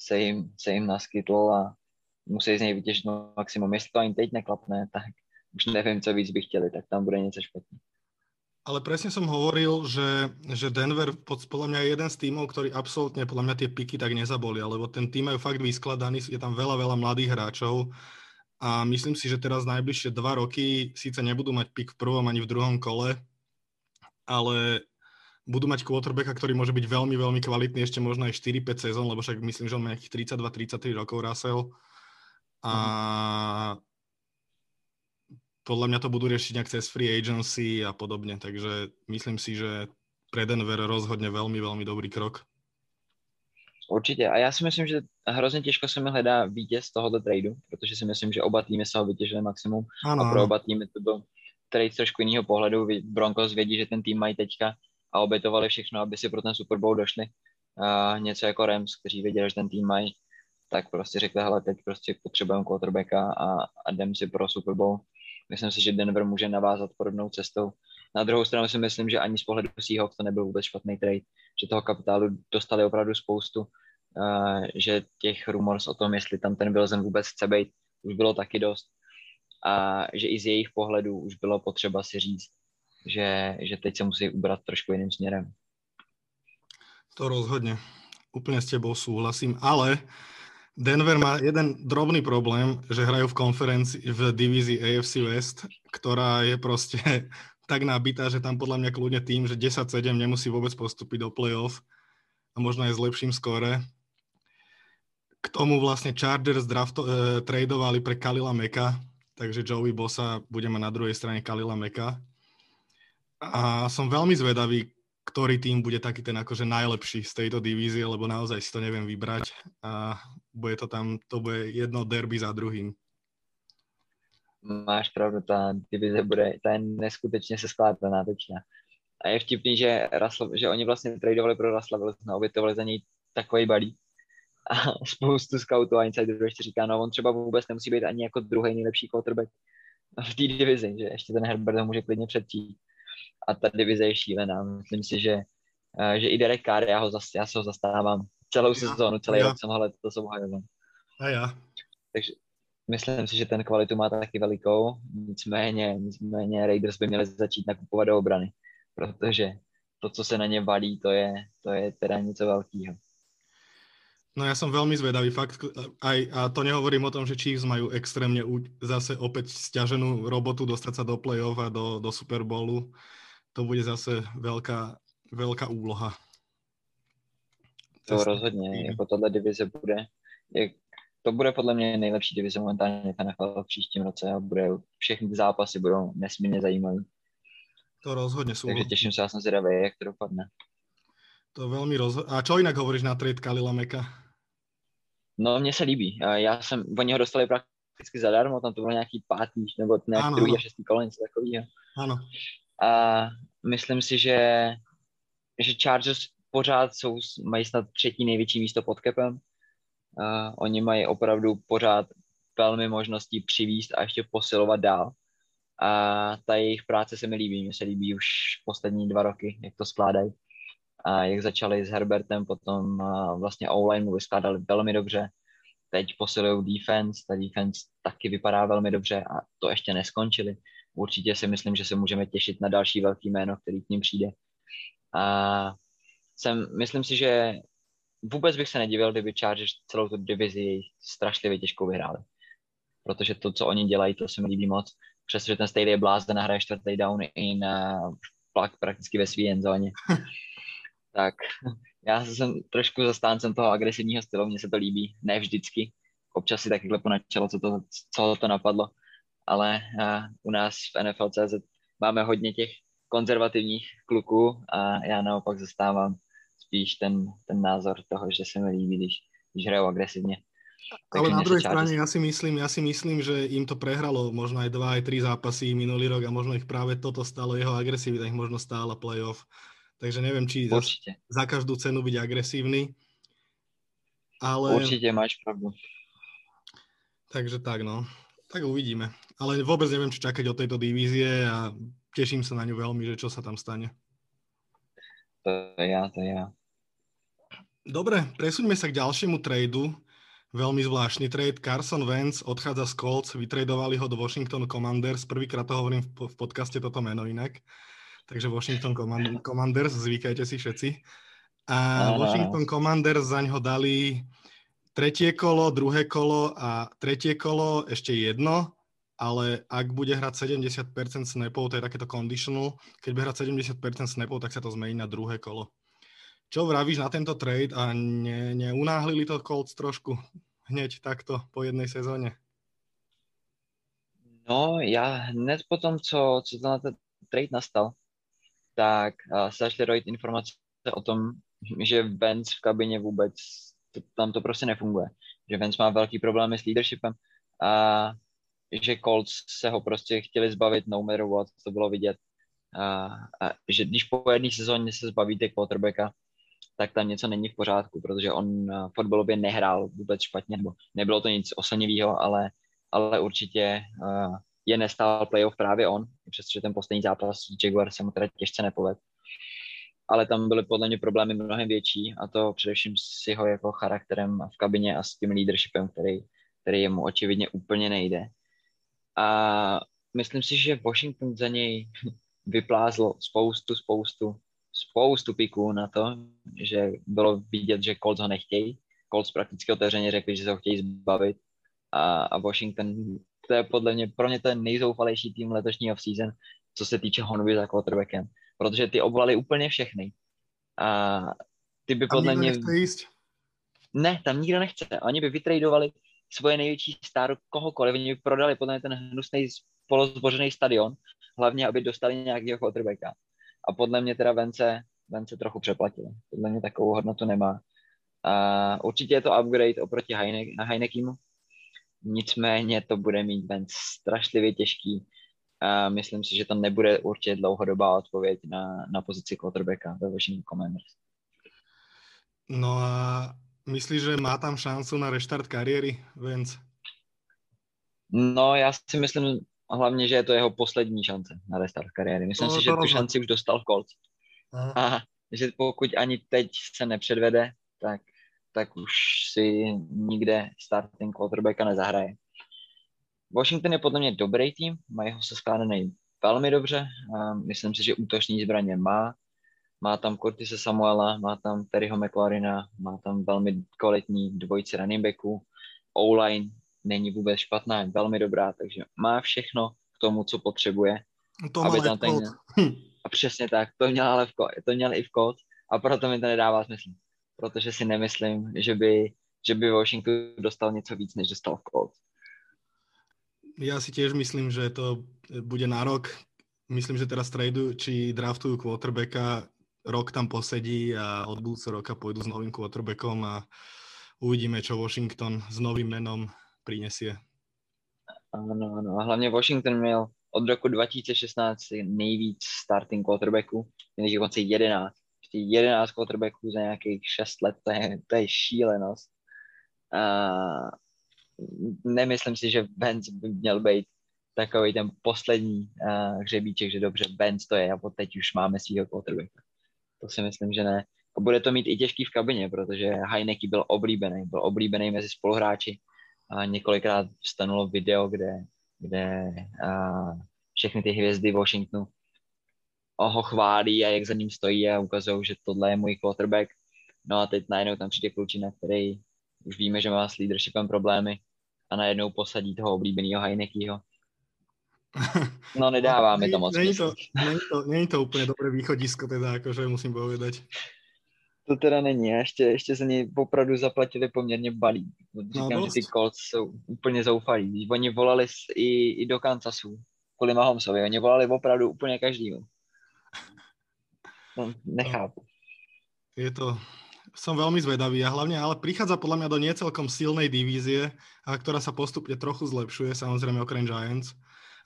se jim naskytl a musí z něj vytěžit maximum. Jestli to ani teď neklapne, tak už nevím, co víc by chtěli, tak tam bude něco špatné. Ale presne som hovoril, že Denver podľa mňa je jeden z tímov, ktorý absolútne podľa mňa tie piky tak nezabolia, lebo ten tím majú fakt vyskladaný, je tam veľa mladých hráčov a myslím si, že teraz najbližšie 2 roky síce nebudú mať pik v prvom ani v druhom kole, ale budú mať quarterbacka, ktorý môže byť veľmi kvalitný ešte možno aj 4-5 sezón, lebo však myslím, že on má nejakých 32-33 rokov Russell a podľa mňa to budú riešiť nejak cez free agency a podobne, takže myslím si, že pre Denver rozhodne veľmi dobrý krok. Určite a ja si myslím, že hrozne ťažko sa mi hľadá víťaz z tohoto tradu, pretože si myslím, že oba týmy sa ho vyťažili maximum a pro oba týmy to bol trade z trošku iného pohľadu. Broncos vedí, že ten tým mají teďka a obetovali všechno, aby si pro ten Super Bowl došli. Něco jako Rams, kteří věděli, že ten tým mají, tak prostě řekli, hele, teď prostě potřebujeme quarterbacka a jdem si pro Super Bowl. Myslím si, že Denver může navázat podobnou cestou. Na druhou stranu si myslím, že ani z pohledu Seahawks to nebyl vůbec špatný trade, že toho kapitálu dostali opravdu spoustu, že těch rumors o tom, jestli tam ten Wilson vůbec chce být, už bylo taky dost a že i z jejich pohledu už bylo potřeba si říct, že teď se musí ubrat trošku jiným směrem. To rozhodně. Úplně s tebou súhlasím, ale Denver má jeden drobný problém, že hrajú v divízii AFC West, ktorá je proste tak nabitá, že tam podľa mňa kľudne tým, že 10-7 nemusí vôbec postúpiť do playoff a možno aj s lepším skóre. K tomu vlastne Chargers tradeovali pre Khalila Macka, takže Joey Bosa bude mať na druhej strane Khalila Macka. A som veľmi zvedavý, ktorý tým bude taký ten akože najlepší z tejto divízie, lebo naozaj si to neviem vybrať a bude to tam, to bude jedno derby za druhým. Máš pravdu, tá divízia bude, tá je neskutečne se skládaná teďka. A je vtipný, že oni vlastne tradeovali pro Russella Wilsona, obětovali za něj takovej balík a spoustu scoutů a insiderů ještě říká, no on třeba vůbec nemusí být ani jako druhý nejlepší quarterback v té divizi, že ještě ten Herbert ho může klidně předtít. A ta divize je šílená. Myslím si, že i Derek Carr, já se ho zastávám celou sezónu, celý rok jsem ho letos obhajoval. A já. Takže myslím si, že ten kvalitu má taky velikou, nicméně Raiders by měli začít nakupovat do obrany, protože to, co se na ně valí, to je teda něco velkého. No ja som veľmi zvedavý, fakt, a to nehovorím o tom, že Chiefs majú extrémne zase opäť sťaženú robotu dostať sa do play-off a do Super Bowlu. To bude zase veľká úloha. To rozhodne, ako tohle divize bude. To bude podľa mňa nejlepší divize momentálne v příštím roce a všechny zápasy budú nesmírne zajímavé. To rozhodne sú. Takže teším sa, ja som zvedavý, jak to dopadne. To veľmi A čo inak hovoríš na trade Khalila Macka? No, mne sa líbí. Oni ho dostali prakticky zadarmo, tam to bol nejaký pátý, nebo nejaký druhý a šestý kolo, něco takového. Áno. A myslím si, že Chargers pořád mají snad třetí největší místo pod capem. A oni mají opravdu pořád velmi možností přivíst a ještě posilovat dál. A ta jejich práce se mi líbí. Mně se líbí už poslední 2 roky, jak to skládají. A jak začali s Herbertem, potom vlastně online mu vyskládali velmi dobře. Teď posilují defense, ta defense taky vypadá velmi dobře a to ještě neskončili. Určitě si myslím, že se můžeme těšit na další velký jméno, který k ním přijde. A myslím si, že vůbec bych se nedivil, kdyby Chargers celou tu divizi strašlivě těžkou vyhráli. Protože to, co oni dělají, to se mi líbí moc. Přestože ten Staley je blázen a hraje 4. down in prakticky ve svý endzóně. Tak já jsem trošku zastáncem toho agresivního stylu, mně se to líbí, ne vždycky, občas si taky klepu na čelo, co to napadlo, ale u nás v NFL.cz máme hodně těch konzervativních kluků a já naopak zastávám spíš ten názor toho, že se mi líbí, když hrajou agresivně Ale na druhej strane ja si myslím, že im to prehralo možno aj 2, aj 3 zápasy minulý rok a možno ich práve toto stalo, jeho agresivita ich možno stála playoff. Takže neviem, či za každú cenu byť agresívny. Ale... Určite máš pravdu. Takže tak, no. Tak uvidíme. Ale vôbec neviem, čo čakať od tejto divízie a teším sa na ňu veľmi, že čo sa tam stane. To ja. Dobre, presuňme sa k ďalšiemu tradu. Veľmi zvláštny trade. Carson Wentz odchádza z Colts, vytradovali ho do Washington Commanders. Prvýkrát to hovorím v podcaste toto meno inak. Takže Washington Commanders, zvykajte si všetci. A Washington Commanders zaňho dali 3. kolo, 2. kolo a 3. kolo ešte 1, ale ak bude hrať 70% snapov, to je takéto conditional, keď bude hrať 70% snapov, tak sa to zmení na 2. kolo. Čo vravíš na tento trade a neunáhlili to Colts trošku hneď takto po jednej sezóne? No, ja hneď potom, čo na ten trade nastal, tak sa začali rojiť informácie o tom, že Vince v kabine vôbec, tam to proste nefunguje. Že Vince má veľký problémy s leadershipem a že Colts se ho prostě chtěli zbavit no matter what, to bylo vidět. A že když po jedné sezóně se zbavíte quarterbacka, tak tam něco není v pořádku, protože on fotbalově nehrál vůbec špatně, nebo nebylo to nic oslnivého, ale určitě je nestál playoff právě on, přestože ten poslední zápas Jaguar se mu teda těžce nepovedl. Ale tam byly podle mě problémy mnohem větší a to především s jeho jako charakterem v kabině a s tím leadershipem, který jemu očividně úplně nejde. A myslím si, že Washington za něj vyplázlo spoustu piků na to, že bylo vidět, že Colts ho nechtějí. Colts prakticky otevřeně řekli, že se ho chtějí zbavit a Washington, to je podle mě, pro mě to je nejzoufalejší tým letošního season, co se týče honby za quarterbackem, protože ty obvolali úplně všechny. A ty by podle mě... Ne, tam nikdo nechce. Oni by vytradovali svoje největší star kohokoliv. Oni by prodali podle mě ten hnusný polozbořený stadion, hlavně, aby dostali nějakého quarterbacka. A podle mě teda Vence trochu přeplatili. Podle mě takovou hodnotu nemá. A určitě je to upgrade oproti Heinekimu. Nicméně to bude mít Vence strašlivě těžký. A myslím si, že to nebude určitě dlouhodobá odpověď na pozici quarterbacka ve Washington Commanders. No a myslíš, že má tam šancu na reštart kariéry Vence? No já si myslím hlavně, že je to jeho poslední šance na restart kariéry. Myslím si, že tu šanci už dostal v Colts. A že pokud ani teď se nepředvede, tak už si nikde starting quarterbacka nezahraje. Washington je podle mě dobrý tým, mají ho seskládaný velmi dobře. Myslím si, že útoční zbraně má. Má tam Curtise Samuela, má tam Terryho McLaurina, má tam velmi kvalitní dvojici running backů. O-line není vůbec špatná, je velmi dobrá, takže má všechno k tomu, co potřebuje. To aby tam ten... A přesně tak, to měl i v kód a proto mi to nedává smysl. Protože si nemyslím, že by Washington dostal něco víc, než dostal v kód. Ja si tiež myslím, že to bude na rok. Myslím, že teraz tradujú, či draftujú quarterbacka, rok tam posedí a od budúceho roka pôjdu s novým quarterbackom a uvidíme, čo Washington s novým menom prinesie. Áno. A hlavne Washington mal od roku 2016 nejvíc starting quarterbacku, než je konci 11. 11 quarterbacků za nejakých 6 let, to je šílenosť. A nemyslím si, že Vance by měl být takový ten poslední hřebíček, že dobře, Vance to je a teď už máme svýho quarterbacka. To si myslím, že ne. A bude to mít i těžký v kabině, protože Heineke byl oblíbený mezi spoluhráči. A několikrát vstanulo video, kde všechny ty hvězdy Washingtonu ho chválí a jak za ním stojí a ukazují, že tohle je můj quarterback. No a teď najednou tam přijde klučina, který už víme, že má s leadershipem problémy a najednou posadí toho oblíbeného Heinekyho. No nedává mi to moc. Není to úplně dobré východisko, teda jakože musím povedať. To teda není, ještě se něj opravdu zaplatili poměrně balí. Říkám, že ty Colts jsou úplně zoufalí. Oni volali i do Kansasu, kvůli Mahomesovi. Oni volali opravdu úplně každýho. No, nechápu. Je to Som veľmi zvedavý a hlavne, ale prichádza podľa mňa do niecelkom silnej divízie, ktorá sa postupne trochu zlepšuje, samozrejme okrem Giants,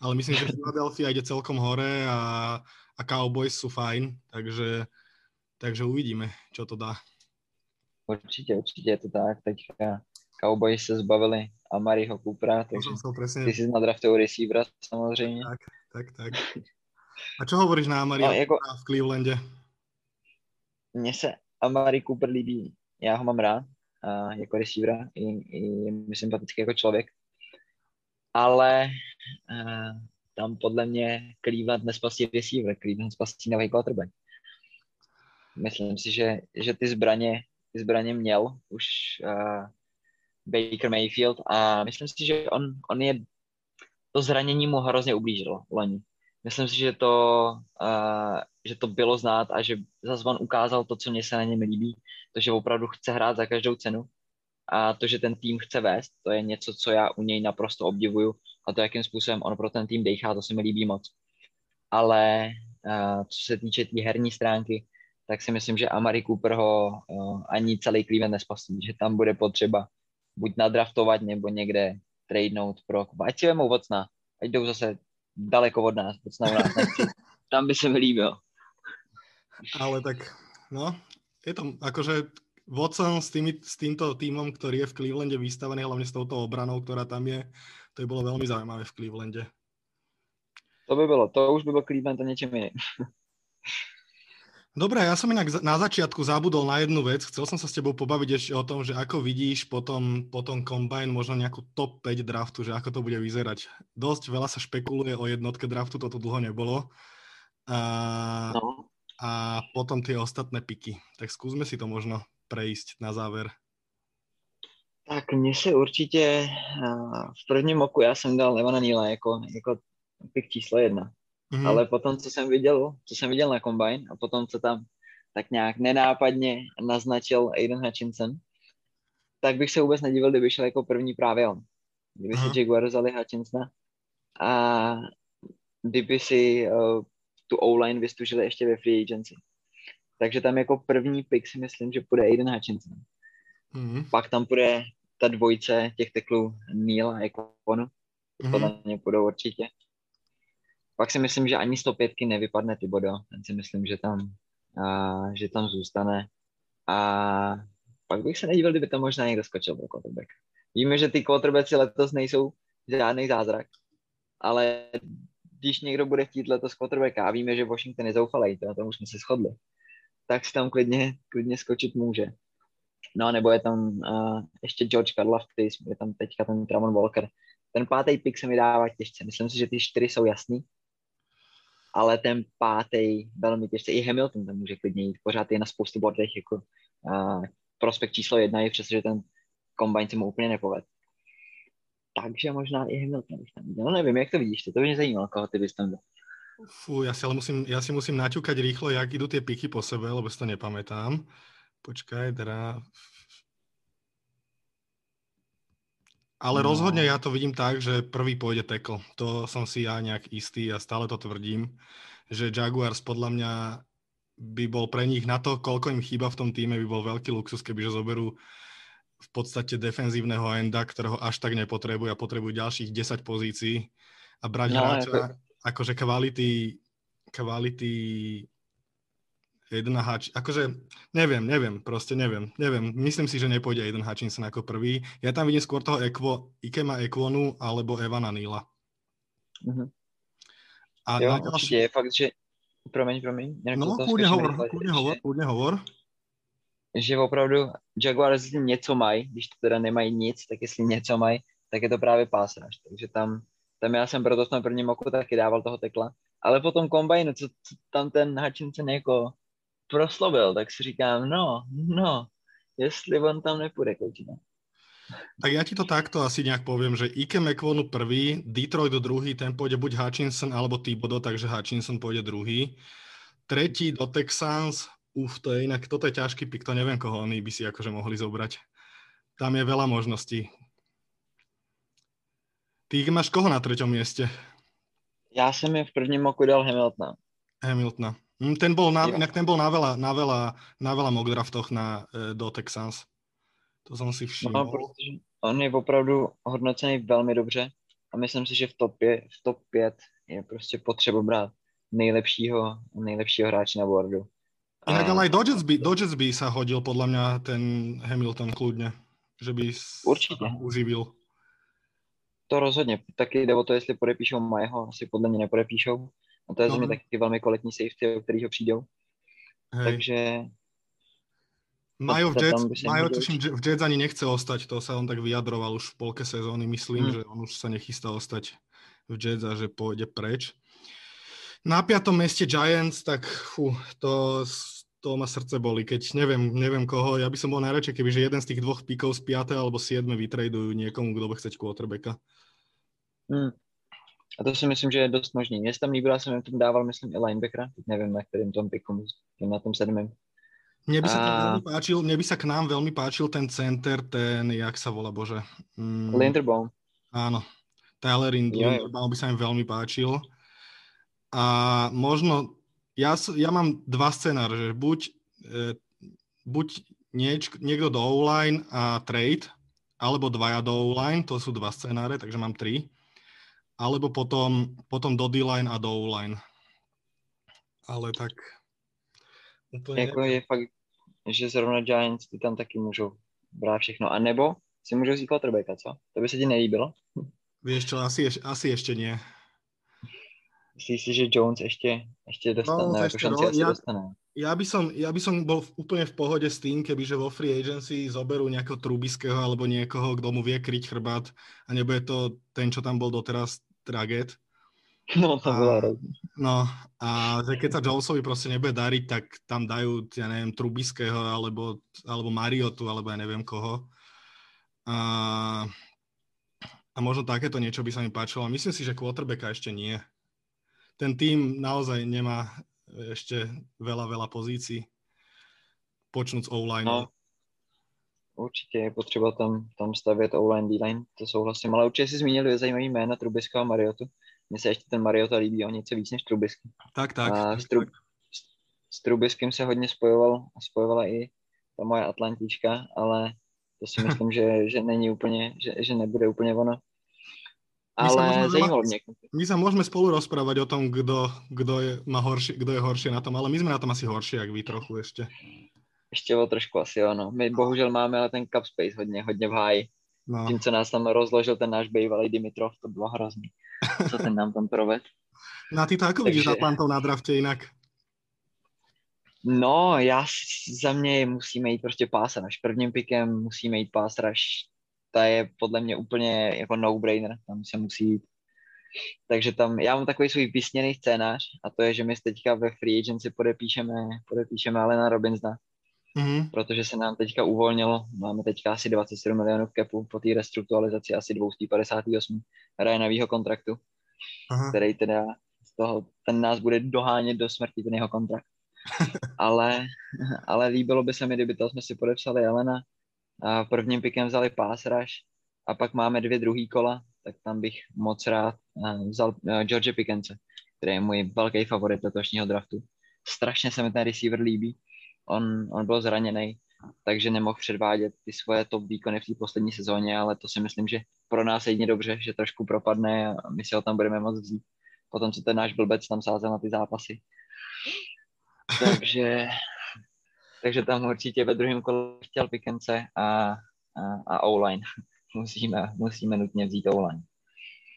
ale myslím, že Philadelphia ide celkom hore a Cowboys sú fajn, takže uvidíme, čo to dá. Určite je to tak, teďka Cowboys sa zbavili Amariho Coopera, takže ty si nadraftoval receivera, samozrejme. Tak. A čo hovoríš na Amariho v Clevelande? Mne sa Amari Cooper líbí, já ho mám rád jako receivera, i mi sympatický jako člověk, ale tam podle mě Cleveland nespasí receiver, Cleveland spasí nový quarterback. Myslím si, že ty zbraně měl už Baker Mayfield a myslím si, že on je, to zranění mu hrozně ublížilo loni. Myslím si, že to bylo znát a že zase on ukázal to, co mě se na něm líbí, to, že opravdu chce hrát za každou cenu a to, že ten tým chce vést, to je něco, co já u něj naprosto obdivuju a to, jakým způsobem on pro ten tým dejchá, to se mi líbí moc. Ale co se týče té herní stránky, tak si myslím, že Amari Cooper ho ani celý Cleveland nespasí, že tam bude potřeba buď nadraftovat nebo někde tradenout pro... Ať si vemou vocna, ať jdou zase daleko od nás, tam by se mi líbil. Ale tak, no, je to akože Watson s týmto tímom, ktorý je v Clevelande vystavený, hlavne s touto obranou, ktorá tam je, to by bolo veľmi zaujímavé v Clevelande. To by bolo, to už by bol Cleveland a niečím iné. Dobre, ja som inak na začiatku zabudol na jednu vec, chcel som sa s tebou pobaviť ešte o tom, že ako vidíš potom Combine možno nejakú top 5 draftu, že ako to bude vyzerať. Dosť veľa sa špekuluje o jednotke draftu, toto dlho nebolo. A potom tie ostatné piky. Tak skúsme si to možno prejsť na záver. Tak mne sa určite v prvním oku ja som dal Levana Neala jako pik číslo 1. Mm-hmm. Ale potom, co jsem viděl na Combine a potom, co tam tak nějak nenápadně naznačil Aidan Hutchinson, tak bych se vůbec nedivil, kdyby šel jako první právě on. Kdyby si Jaguar vzali Hutchinsona a kdyby si tu O-line vystužili ještě ve free agency. Takže tam jako první pick si myslím, že půjde Aidan Hutchinson. Mm-hmm. Pak tam půjde ta dvojice těch teklů Neala a Ekwonu. Mm-hmm. Podle mě půjdou určitě. Pak si myslím, že ani 105 nevypadne Thibodeaux. Ten si myslím, že tam zůstane. A pak bych se nedíval, kdyby tam možná někdo skočil pro quarterback. Víme, že ty quarterbacki letos nejsou žádný zázrak, ale když někdo bude chtít letos quarterbacka a víme, že Washington je zoufalej, to na tom už jsme se shodli, tak si tam klidně skočit může. No nebo je tam ještě George Karlaftis, je tam teďka ten Travon Walker. Ten pátý pick se mi dává těžce. Myslím si, že ty 4 jsou jasný, ale ten pátej velmi těžce. I Hamilton tam může klidně jít. Pořád je na spoustě bordech jako prospekt číslo 1, i přestože ten kombajn se mu úplně nepoved. Takže možná i Hamilton bych tam viděl. No nevím, jak to vidíš, to by mě zajímalo, koho ty bys tam byl. Fú, ja si musím naťukať rýchlo, jak idú tie piky po sebe, lebo si to nepamätám. Počkaj, teda... Ale rozhodne ja to vidím tak, že prvý pôjde tackle. To som si ja nejak istý a stále to tvrdím, že Jaguars podľa mňa by bol pre nich na to, koľko im chýba v tom týme, by bol veľký luxus, kebyže zoberú v podstate defenzívneho enda, ktorého až tak nepotrebujú a potrebujú ďalších 10 pozícií a brať hráča akože kvality Aidana Hutchinson, akože neviem. Myslím si, že nepôjde Aidan Hutchinson ako prvý. Ja tam vidím skôr toho Ikema Ekwonu alebo Evana Neala. Uh-huh. A jo, určite je fakt, že... Promiň. No, kúdne hovor. Že opravdu Jaguars s tým nieco mají, když to teda nemají nic, tak jestli nieco mají, tak je to práve pass rush. Takže tam ja som proto na prvním oku taky dával toho tekla. Ale po tom kombajnu, co tam ten Hutchinson jako... proslovil, tak si říkám, no, jestli on tam nepôjde kočina. Tak ja ti to takto asi nejak poviem, že Ikem Ekwonu prvý, Detroit druhý, ten pôjde buď Hutchinson alebo Thibodeaux, takže Hutchinson pôjde druhý. Tretí do Texans, to je inak, toto je ťažký pick, to neviem, koho oni by si akože mohli zobrať. Tam je veľa možností. Ty máš koho na 3. mieste? Ja som je v prvním oku dal Hamiltona. Ten bol na veľa mock draftoch do Texans. To som si všiml. No, on je opravdu hodnocený velmi dobře a myslím si, že v top 5 je prostě potřeba brát nejlepšího hráče na boardu. Inak ale aj Dodgers by sa hodil podľa mňa ten Hamilton kľudne, že by určite uživil. To rozhodně. Taky jde o to, jestli podepíšou Majeho, asi podle mě nepodepíšou. A to je za mě taky velmi kvalitní safety, o kterýho přijdou. Hej. Takže... Majo v Jets ani nechce ostať, to sa on tak vyjadroval už v polke sezóny, myslím, že on už sa nechystá ostať v Jets a že pôjde preč. Na 5. mieste Giants, tak to ma srdce boli, keď neviem koho, ja by som bol najradšej, kebyže jeden z tých dvoch píkov z 5. alebo 7. vytradujú niekomu, kto bude chceť quarterbacka. A to si myslím, že je dost možný. Mě tam líbila, jsem jim tam dával, myslím, i linebackera. Nevím, na kterém tom picku, na tom 7. Mne by sa k nám veľmi páčil ten center, ten, jak sa volá, bože. Linderbaum. Áno. Tyler Linderbaum by sa im veľmi páčil. A možno, ja mám dva scenáre, že buď niekto do O-line a trade, alebo dvaja do O-line, to sú dva scenáre, takže mám tri. Alebo potom do D-line a do O-line. Ale tak... Jako je fakt, že zrovna Giants ty tam taky můžou brát všechno. A nebo si můžou vzít quarterbacka, co? To by se ti nelíbilo? Víš čo, asi ještě nie. Myslíš si, že Jones ještě dostane? No, jako šanci asi dostane. Ja by som bol úplne v pohode s tým, kebyže vo free agency zoberú nejakého Trubiského alebo niekoho, kto mu vie kryť chrbát a nebude to ten, čo tam bol doteraz, Traget. No, to bolo. No, a že keď sa Jonesovi proste nebude dariť, tak tam dajú, ja neviem, Trubiského alebo Mariotu, alebo ja neviem koho. A možno takéto niečo by sa mi páčilo. Myslím si, že quarterbacka ešte nie. Ten tým naozaj nemá ešte veľa pozícií, počnúť s O-line. No, určitě je potřeba tam stavět O-line, D-line, to souhlasím, ale určitě si zmínili zajímavý jména Trubiskeho a Mariotu. Mně se ještě ten Mariota líbí o něco víc než Trubisky. Tak. A s Trubiskem se hodně spojovala i ta moje Atlantička, ale to si myslím, že není úplně, že nebude úplně ono. Ale my sa môžeme spolu rozprávať o tom, kto je horšie na tom, ale my sme na tom asi horšie, jak vy trochu ešte. Ešte o trošku asi, áno. My bohužel máme ale ten cup space hodne v háji. No. Tím, co nás tam rozložil ten náš bývalý Dimitrov, to bylo hrozný. Co ten nám tam proved. No a ty to ako vidíš za plantov na drafte inak? No, za mne musíme jít prostě pass rush. Prvním pikem musíme jít pass rush. Ta je podle mě úplně jako no-brainer, tam se musí jít. Takže tam, já mám takový svůj vysněný scénář a to je, že my teďka ve free agency podepíšeme Alena Robinsona, protože se nám teďka uvolnilo, máme teďka asi 27 milionů v capu, po té restrukturalizaci asi 258 Ryanovýho kontraktu, který teda z toho, ten nás bude dohánět do smrti, ten jeho kontrakt. Ale líbilo by se mi, kdyby to jsme si podepsali Alena, a prvním pikem vzali pass rush a pak máme 2 druhý kola, tak tam bych moc rád vzal George Pickence, který je můj velký favorit letošního draftu. Strašně se mi ten receiver líbí, on byl zraněný, takže nemohl předvádět ty svoje top výkony v té poslední sezóně, ale to si myslím, že pro nás jedině dobře, že trošku propadne a my si ho tam budeme moc vzít. Potom, co ten náš blbec tam sázel na ty zápasy. Takže tam určitě ve druhém kole chtěl Pickence a O-line. Musíme nutně vzít O-line.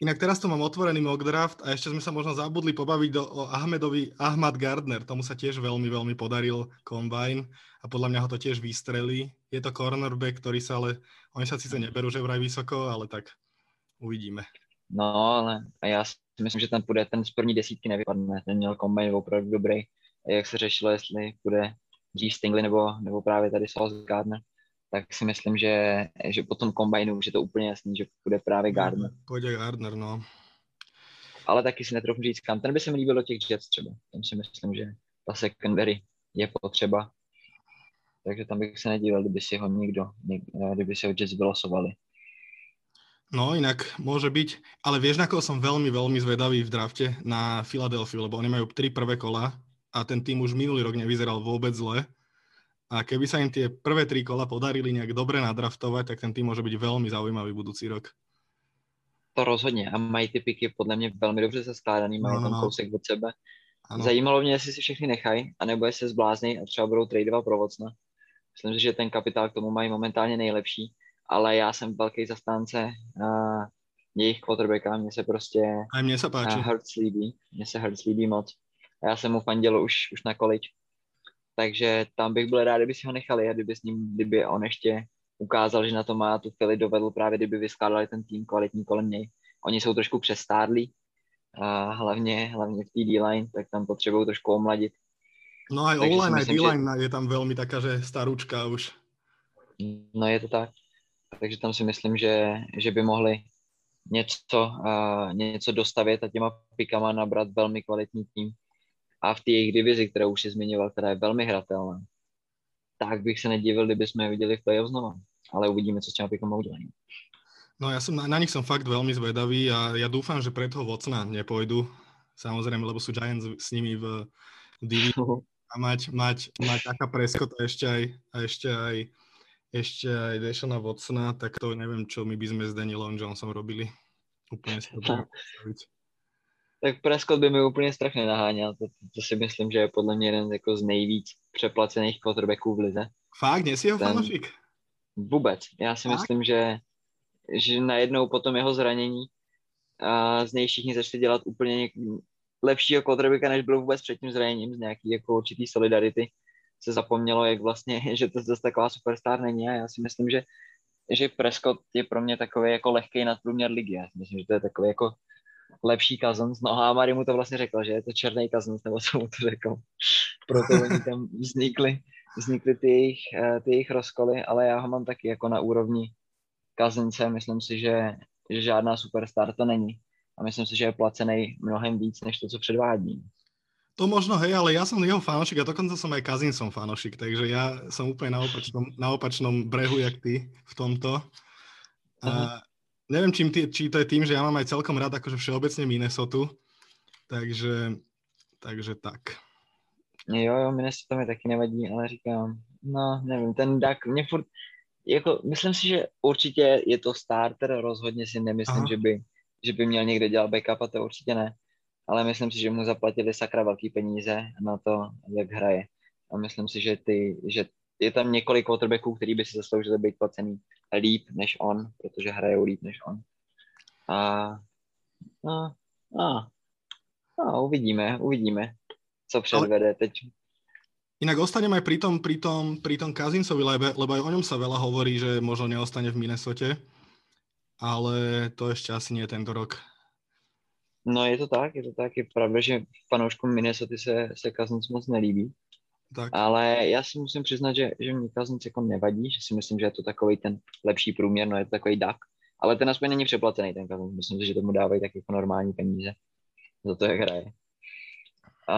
Inak teraz tu mám otvorený mock draft a ešte sme sa možno zabudli pobaviť o Ahmad Gardner. Tomu sa tiež veľmi, veľmi podaril combine a podľa mňa ho to tiež vystrelí. Je to cornerback, ktorý sa ale... Oni sa síce neberú, že vraj vysoko, ale tak uvidíme. No, ale ja si myslím, že tam bude ten z první desítky nevypadne. Ten měl combine opravdu dobrý. A jak se řešilo, jestli bude... G. Stingley nebo právě tady Sauce Gardner, tak si myslím, že po tom kombajnu už je to úplně jasný, že bude právě Gardner. Půjde Gardner, no. Ale taky si netrochu říct kam. Ten by se mi líbil do těch Jets třeba. Tam si myslím, že ta secondary je potřeba. Takže tam bych se nedíval, kdyby si ho Jets vylosovali. No inak môže byť, ale vieš, na koho som veľmi, veľmi zvedavý v drafte na Philadelphia, lebo oni majú 3 prvé kola. a ten tým už minulý rok nevyzeral vôbec zle. A keby sa im tie prvé 3 kola podarili nejak dobre nadraftovať, tak ten tým môže byť veľmi zaujímavý budúci rok. To rozhodně. A mají ty piky podle mě velmi dobře zaskládaný, mají tam kousek od sebe. Ano. Zajímalo mě, jestli si všechny nechají, anebo jestli se zbláznějí a třeba budou tradeovat pro Watsona. Myslím si, že ten kapitál k tomu mají momentálně nejlepší, ale já jsem velký zastánce jejich quarterbacka. Mně se prostě Hurts líbí. Mně se Hurts líbí moc. A já jsem mu fanděl už na college. Takže tam bych byl rád, kdyby si ho nechali a kdyby on ještě ukázal, že na to má, tu Philly dovedl právě, kdyby vyskládali ten tým kvalitní kolem něj. Oni jsou trošku přestárlí, hlavně v té D-line, tak tam potřebují trošku omladit. No a O-line, a D-line je tam velmi taká, že staručka už. No je to tak. Takže tam si myslím, že by mohli něco dostavět a těma pikama nabrat velmi kvalitní tým. A v té jejich divizi, kterou už si zmiňoval, která je velmi hratelná, tak bych se nedivil, kdyby jsme je viděli v playoff znova. Ale uvidíme, co s těma pikama udělají. No ja som, na nich som fakt veľmi zvedavý a ja dúfam, že pre toho Watsona nepôjdu. Samozrejme, lebo sú Giants s nimi v divízii. A mať taká preskota ešte aj Dashona Watsona, tak to neviem, čo my by sme s Danielom Johnsonom robili. Úplne si to budem predstaviť. Tak Prescott by mi úplně strach nenaháňal. To si myslím, že je podle mě jeden z nejvíc přeplacených quarterbacků v lize. Fakt? Nesi ho fanoušik? Vůbec. Já si myslím, že najednou po tom jeho zranění z něj všichni začali dělat úplně lepšího quarterbacka, než bylo vůbec před tím zraněním, z nějaký jako určitý solidarity. Se zapomnělo, jak vlastně, že to zase taková superstar není a já si myslím, že Prescott je pro mě takový jako lehkej nadprůměr ligy. Já si myslím, že to je takový jako lepší Cousins, no a Mary mu to vlastně řekl, že je to černý Cousins, nebo co mu to řekl, proto oni tam vznikly ty jejich rozkoly, ale já ho mám taky jako na úrovni Cousinse, myslím si, že žádná superstar to není a myslím si, že je placený mnohem víc, než to, co předvádí. To možno, hej, ale ja som jeho fanošik a dokonca som aj Cousinsom fanošik, takže ja som úplne na opačnom brehu, jak ty v tomto. A neviem, či to je tým, že ja mám aj celkom rád akože všeobecne Minnesotu, takže tak. Jo, Minnesota mi taky nevadí, ale říkám, no nevím, ten Dak mě furt, jako myslím si, že určitě je to starter, rozhodně si nemyslím, že by měl někde dělat backup a to určitě ne, ale myslím si, že mu zaplatili sakra velký peníze na to, jak hraje a myslím si, že je tam několik quarterbacků, který by si zasloužili být placený líp než on, protože hrajou líp než on. A uvidíme, co předvede teď. Inak ostanem aj pri tom Cousinsovi, lebo aj o ňom sa veľa hovorí, že možno neostane v Minnesote, ale to ešte asi nie tento rok. No je to tak, je pravda, že fanouškům Minnesoty se Cousins moc nelíbí. Tak. Ale já si musím přiznat, že mě Cousins jako nevadí, že si myslím, že je to takový ten lepší průměr, no je to takový Dak, ale ten aspoň není přeplacený, ten Cousins, myslím si, že tomu dávají tak jako normální peníze za to, jak hraje. A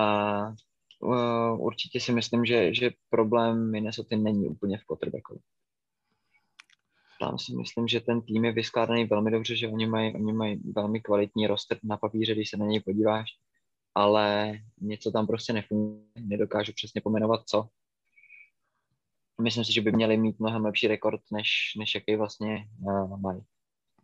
určitě si myslím, že problém Minnesota není úplně v quarterbackovi. Tam si myslím, že ten tým je vyskládaný velmi dobře, že oni mají velmi kvalitní roster na papíře, když se na něj podíváš. Ale něco tam prostě nefunguje, nedokážu přesně pomenovat, co. Myslím si, že by měli mít mnohem lepší rekord, než jaký vlastně mají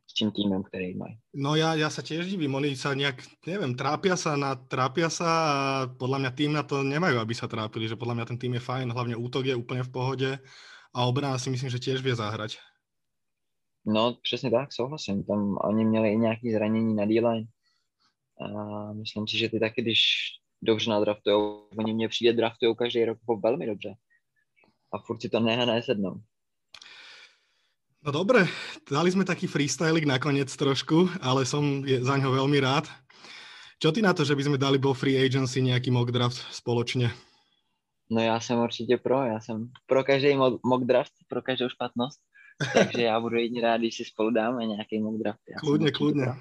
s tím týmem, který mají. No ja sa tiež divím, oni sa nejak, neviem, trápia sa a podľa mňa tým na to nemajú, aby sa trápili, že podľa mňa ten tým je fajn, hlavne útok je úplne v pohode a obrana si myslím, že tiež vie zahrať. No, přesně tak, souhlasím, tam oni měli i nějaké zranění na D-line. A myslím si, že ty taky, když dobře nadraftujou, oni mě přijde draftujou každý rok velmi dobře a furt si to nesednou. No dobre, dali sme taký freestylik nakoniec trošku, ale som za ňo veľmi rád. Čo ty na to, že by sme dali bol free agency nejaký mock draft spoločne? No ja som určite pro, ja som pro každý mock draft, pro každou špatnosť, takže ja budu jediný rád, když si spolu dáme nejaký mock draft. Ja kľudne. Pro.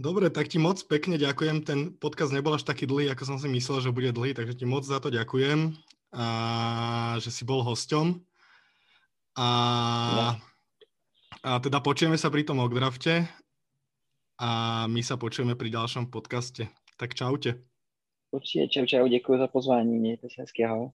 Dobre, tak ti moc pekne ďakujem. Ten podcast nebol až taký dlhý, ako som si myslel, že bude dlhý, takže ti moc za to ďakujem, a že si bol hosťom. A teda počujeme sa pri tom mockdrafte a my sa počujeme pri ďalšom podcaste. Tak čaute. Určitě, čau, děkuji za pozvání, mějte se hezky, ahoj.